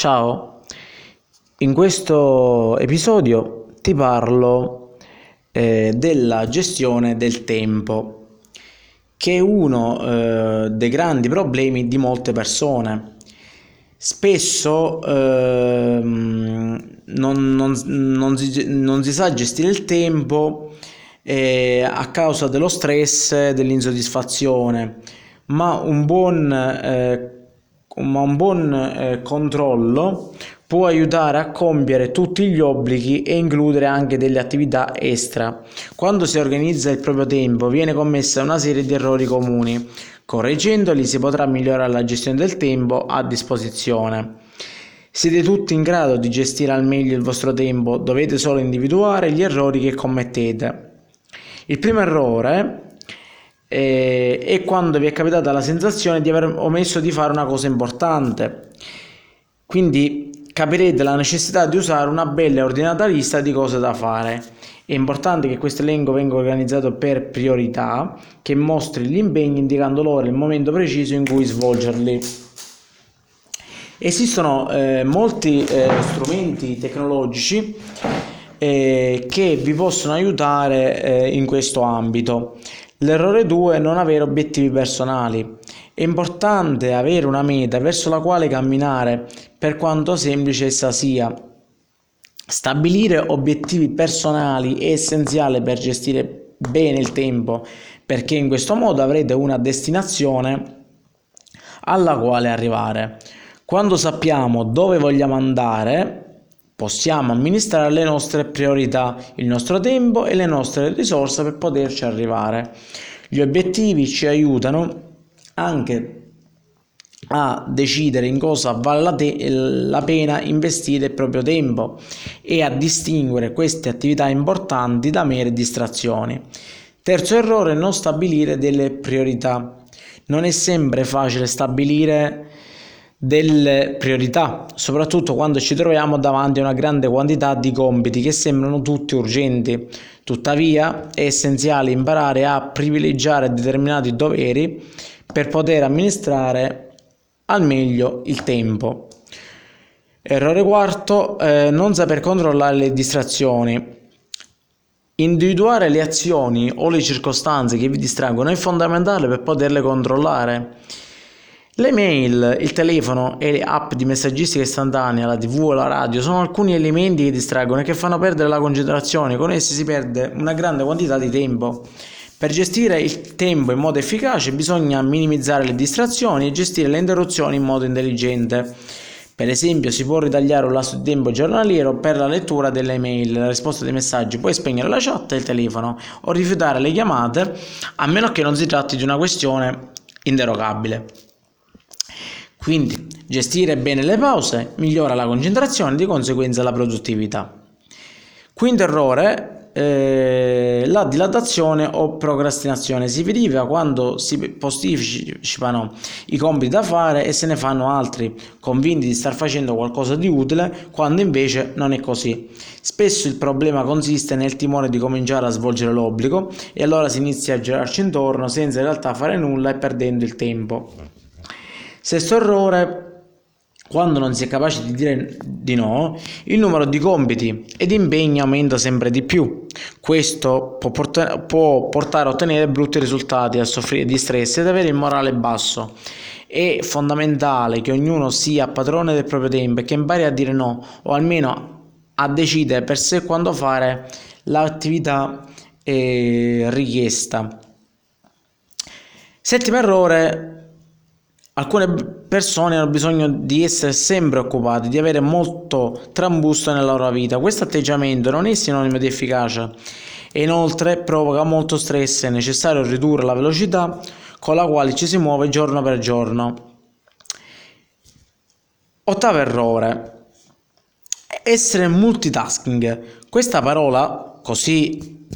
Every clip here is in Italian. Ciao, in questo episodio ti parlo della gestione del tempo, che è uno dei grandi problemi di molte persone. Spesso non si sa gestire il tempo a causa dello stress, dell'insoddisfazione, ma un buon controllo può aiutare a compiere tutti gli obblighi e includere anche delle attività extra. Quando si organizza il proprio tempo viene commessa una serie di errori comuni. Correggendoli si potrà migliorare la gestione del tempo a disposizione. Siete tutti in grado di gestire al meglio il vostro tempo, dovete solo individuare gli errori che commettete. Il primo errore è quando vi è capitata la sensazione di aver omesso di fare una cosa importante. Quindi capirete la necessità di usare una bella e ordinata lista di cose da fare. È importante che questo elenco venga organizzato per priorità, che mostri gli impegni indicando l'ora e il momento preciso in cui svolgerli. Esistono molti strumenti tecnologici che vi possono aiutare in questo ambito. L'errore 2 è non avere obiettivi personali. È importante avere una meta verso la quale camminare, per quanto semplice essa sia. Stabilire obiettivi personali è essenziale per gestire bene il tempo, perché in questo modo avrete una destinazione alla quale arrivare. Quando sappiamo dove vogliamo andare, possiamo amministrare le nostre priorità, il nostro tempo e le nostre risorse per poterci arrivare. Gli obiettivi ci aiutano anche a decidere in cosa vale la pena investire il proprio tempo e a distinguere queste attività importanti da mere distrazioni. Terzo errore, non stabilire delle priorità. Non è sempre facile stabilire delle priorità, soprattutto quando ci troviamo davanti a una grande quantità di compiti che sembrano tutti urgenti. Tuttavia è essenziale imparare a privilegiare determinati doveri per poter amministrare al meglio il tempo. Errore quarto, non saper controllare le distrazioni. Individuare le azioni o le circostanze che vi distraggono è fondamentale per poterle controllare. Le mail, il telefono e le app di messaggistica istantanea, la TV e la radio sono alcuni elementi che distraggono e che fanno perdere la concentrazione. Con essi si perde una grande quantità di tempo. Per gestire il tempo in modo efficace bisogna minimizzare le distrazioni e gestire le interruzioni in modo intelligente. Per esempio, si può ritagliare un lasso di tempo giornaliero per la lettura delle mail, la risposta dei messaggi, poi spegnere la chat e il telefono o rifiutare le chiamate, a meno che non si tratti di una questione inderogabile. Quindi gestire bene le pause migliora la concentrazione e di conseguenza la produttività. Quinto errore, la dilatazione o procrastinazione. Si verifica quando si posticipano i compiti da fare e se ne fanno altri, convinti di star facendo qualcosa di utile, quando invece non è così. Spesso il problema consiste nel timore di cominciare a svolgere l'obbligo e allora si inizia a girarci intorno senza in realtà fare nulla e perdendo il tempo. Sesto errore, quando non si è capaci di dire di no, il numero di compiti ed impegni aumenta sempre di più. Questo può portare a ottenere brutti risultati, a soffrire di stress ed avere il morale basso. È fondamentale che ognuno sia padrone del proprio tempo e che impari a dire no, o almeno a decidere per sé quando fare l'attività richiesta. Settimo errore, alcune persone hanno bisogno di essere sempre occupate, di avere molto trambusto nella loro vita. Questo atteggiamento non è sinonimo di efficacia e inoltre provoca molto stress. È necessario ridurre la velocità con la quale ci si muove giorno per giorno. Ottavo errore, essere multitasking. Questa parola, così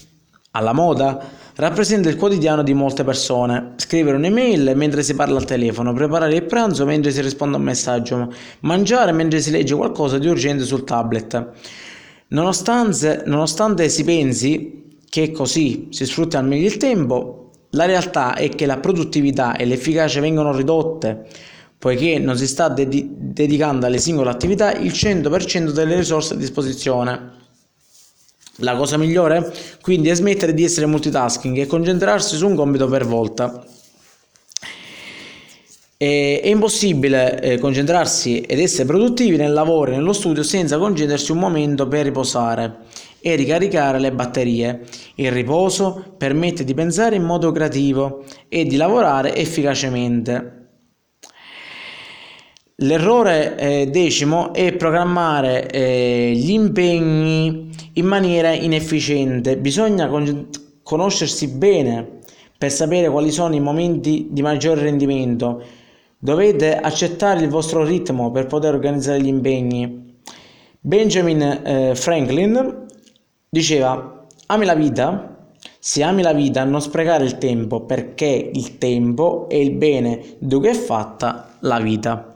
alla moda, rappresenta il quotidiano di molte persone. Scrivere un'email mentre si parla al telefono, preparare il pranzo mentre si risponde a un messaggio, mangiare mentre si legge qualcosa di urgente sul tablet. Nonostante si pensi che così si sfrutta al meglio il tempo, la realtà è che la produttività e l'efficacia vengono ridotte. poiché non si sta dedicando alle singole attività il 100% delle risorse a disposizione. La cosa migliore, quindi, è smettere di essere multitasking e concentrarsi su un compito per volta. È impossibile concentrarsi ed essere produttivi nel lavoro e nello studio senza concedersi un momento per riposare e ricaricare le batterie. Il riposo permette di pensare in modo creativo e di lavorare efficacemente. L'errore decimo è programmare gli impegni in maniera inefficiente. Bisogna conoscersi bene per sapere quali sono i momenti di maggior rendimento. Dovete accettare il vostro ritmo per poter organizzare gli impegni. Benjamin Franklin diceva: ami la vita? Se ami la vita, non sprecare il tempo, perché il tempo è il bene di cui è fatta la vita.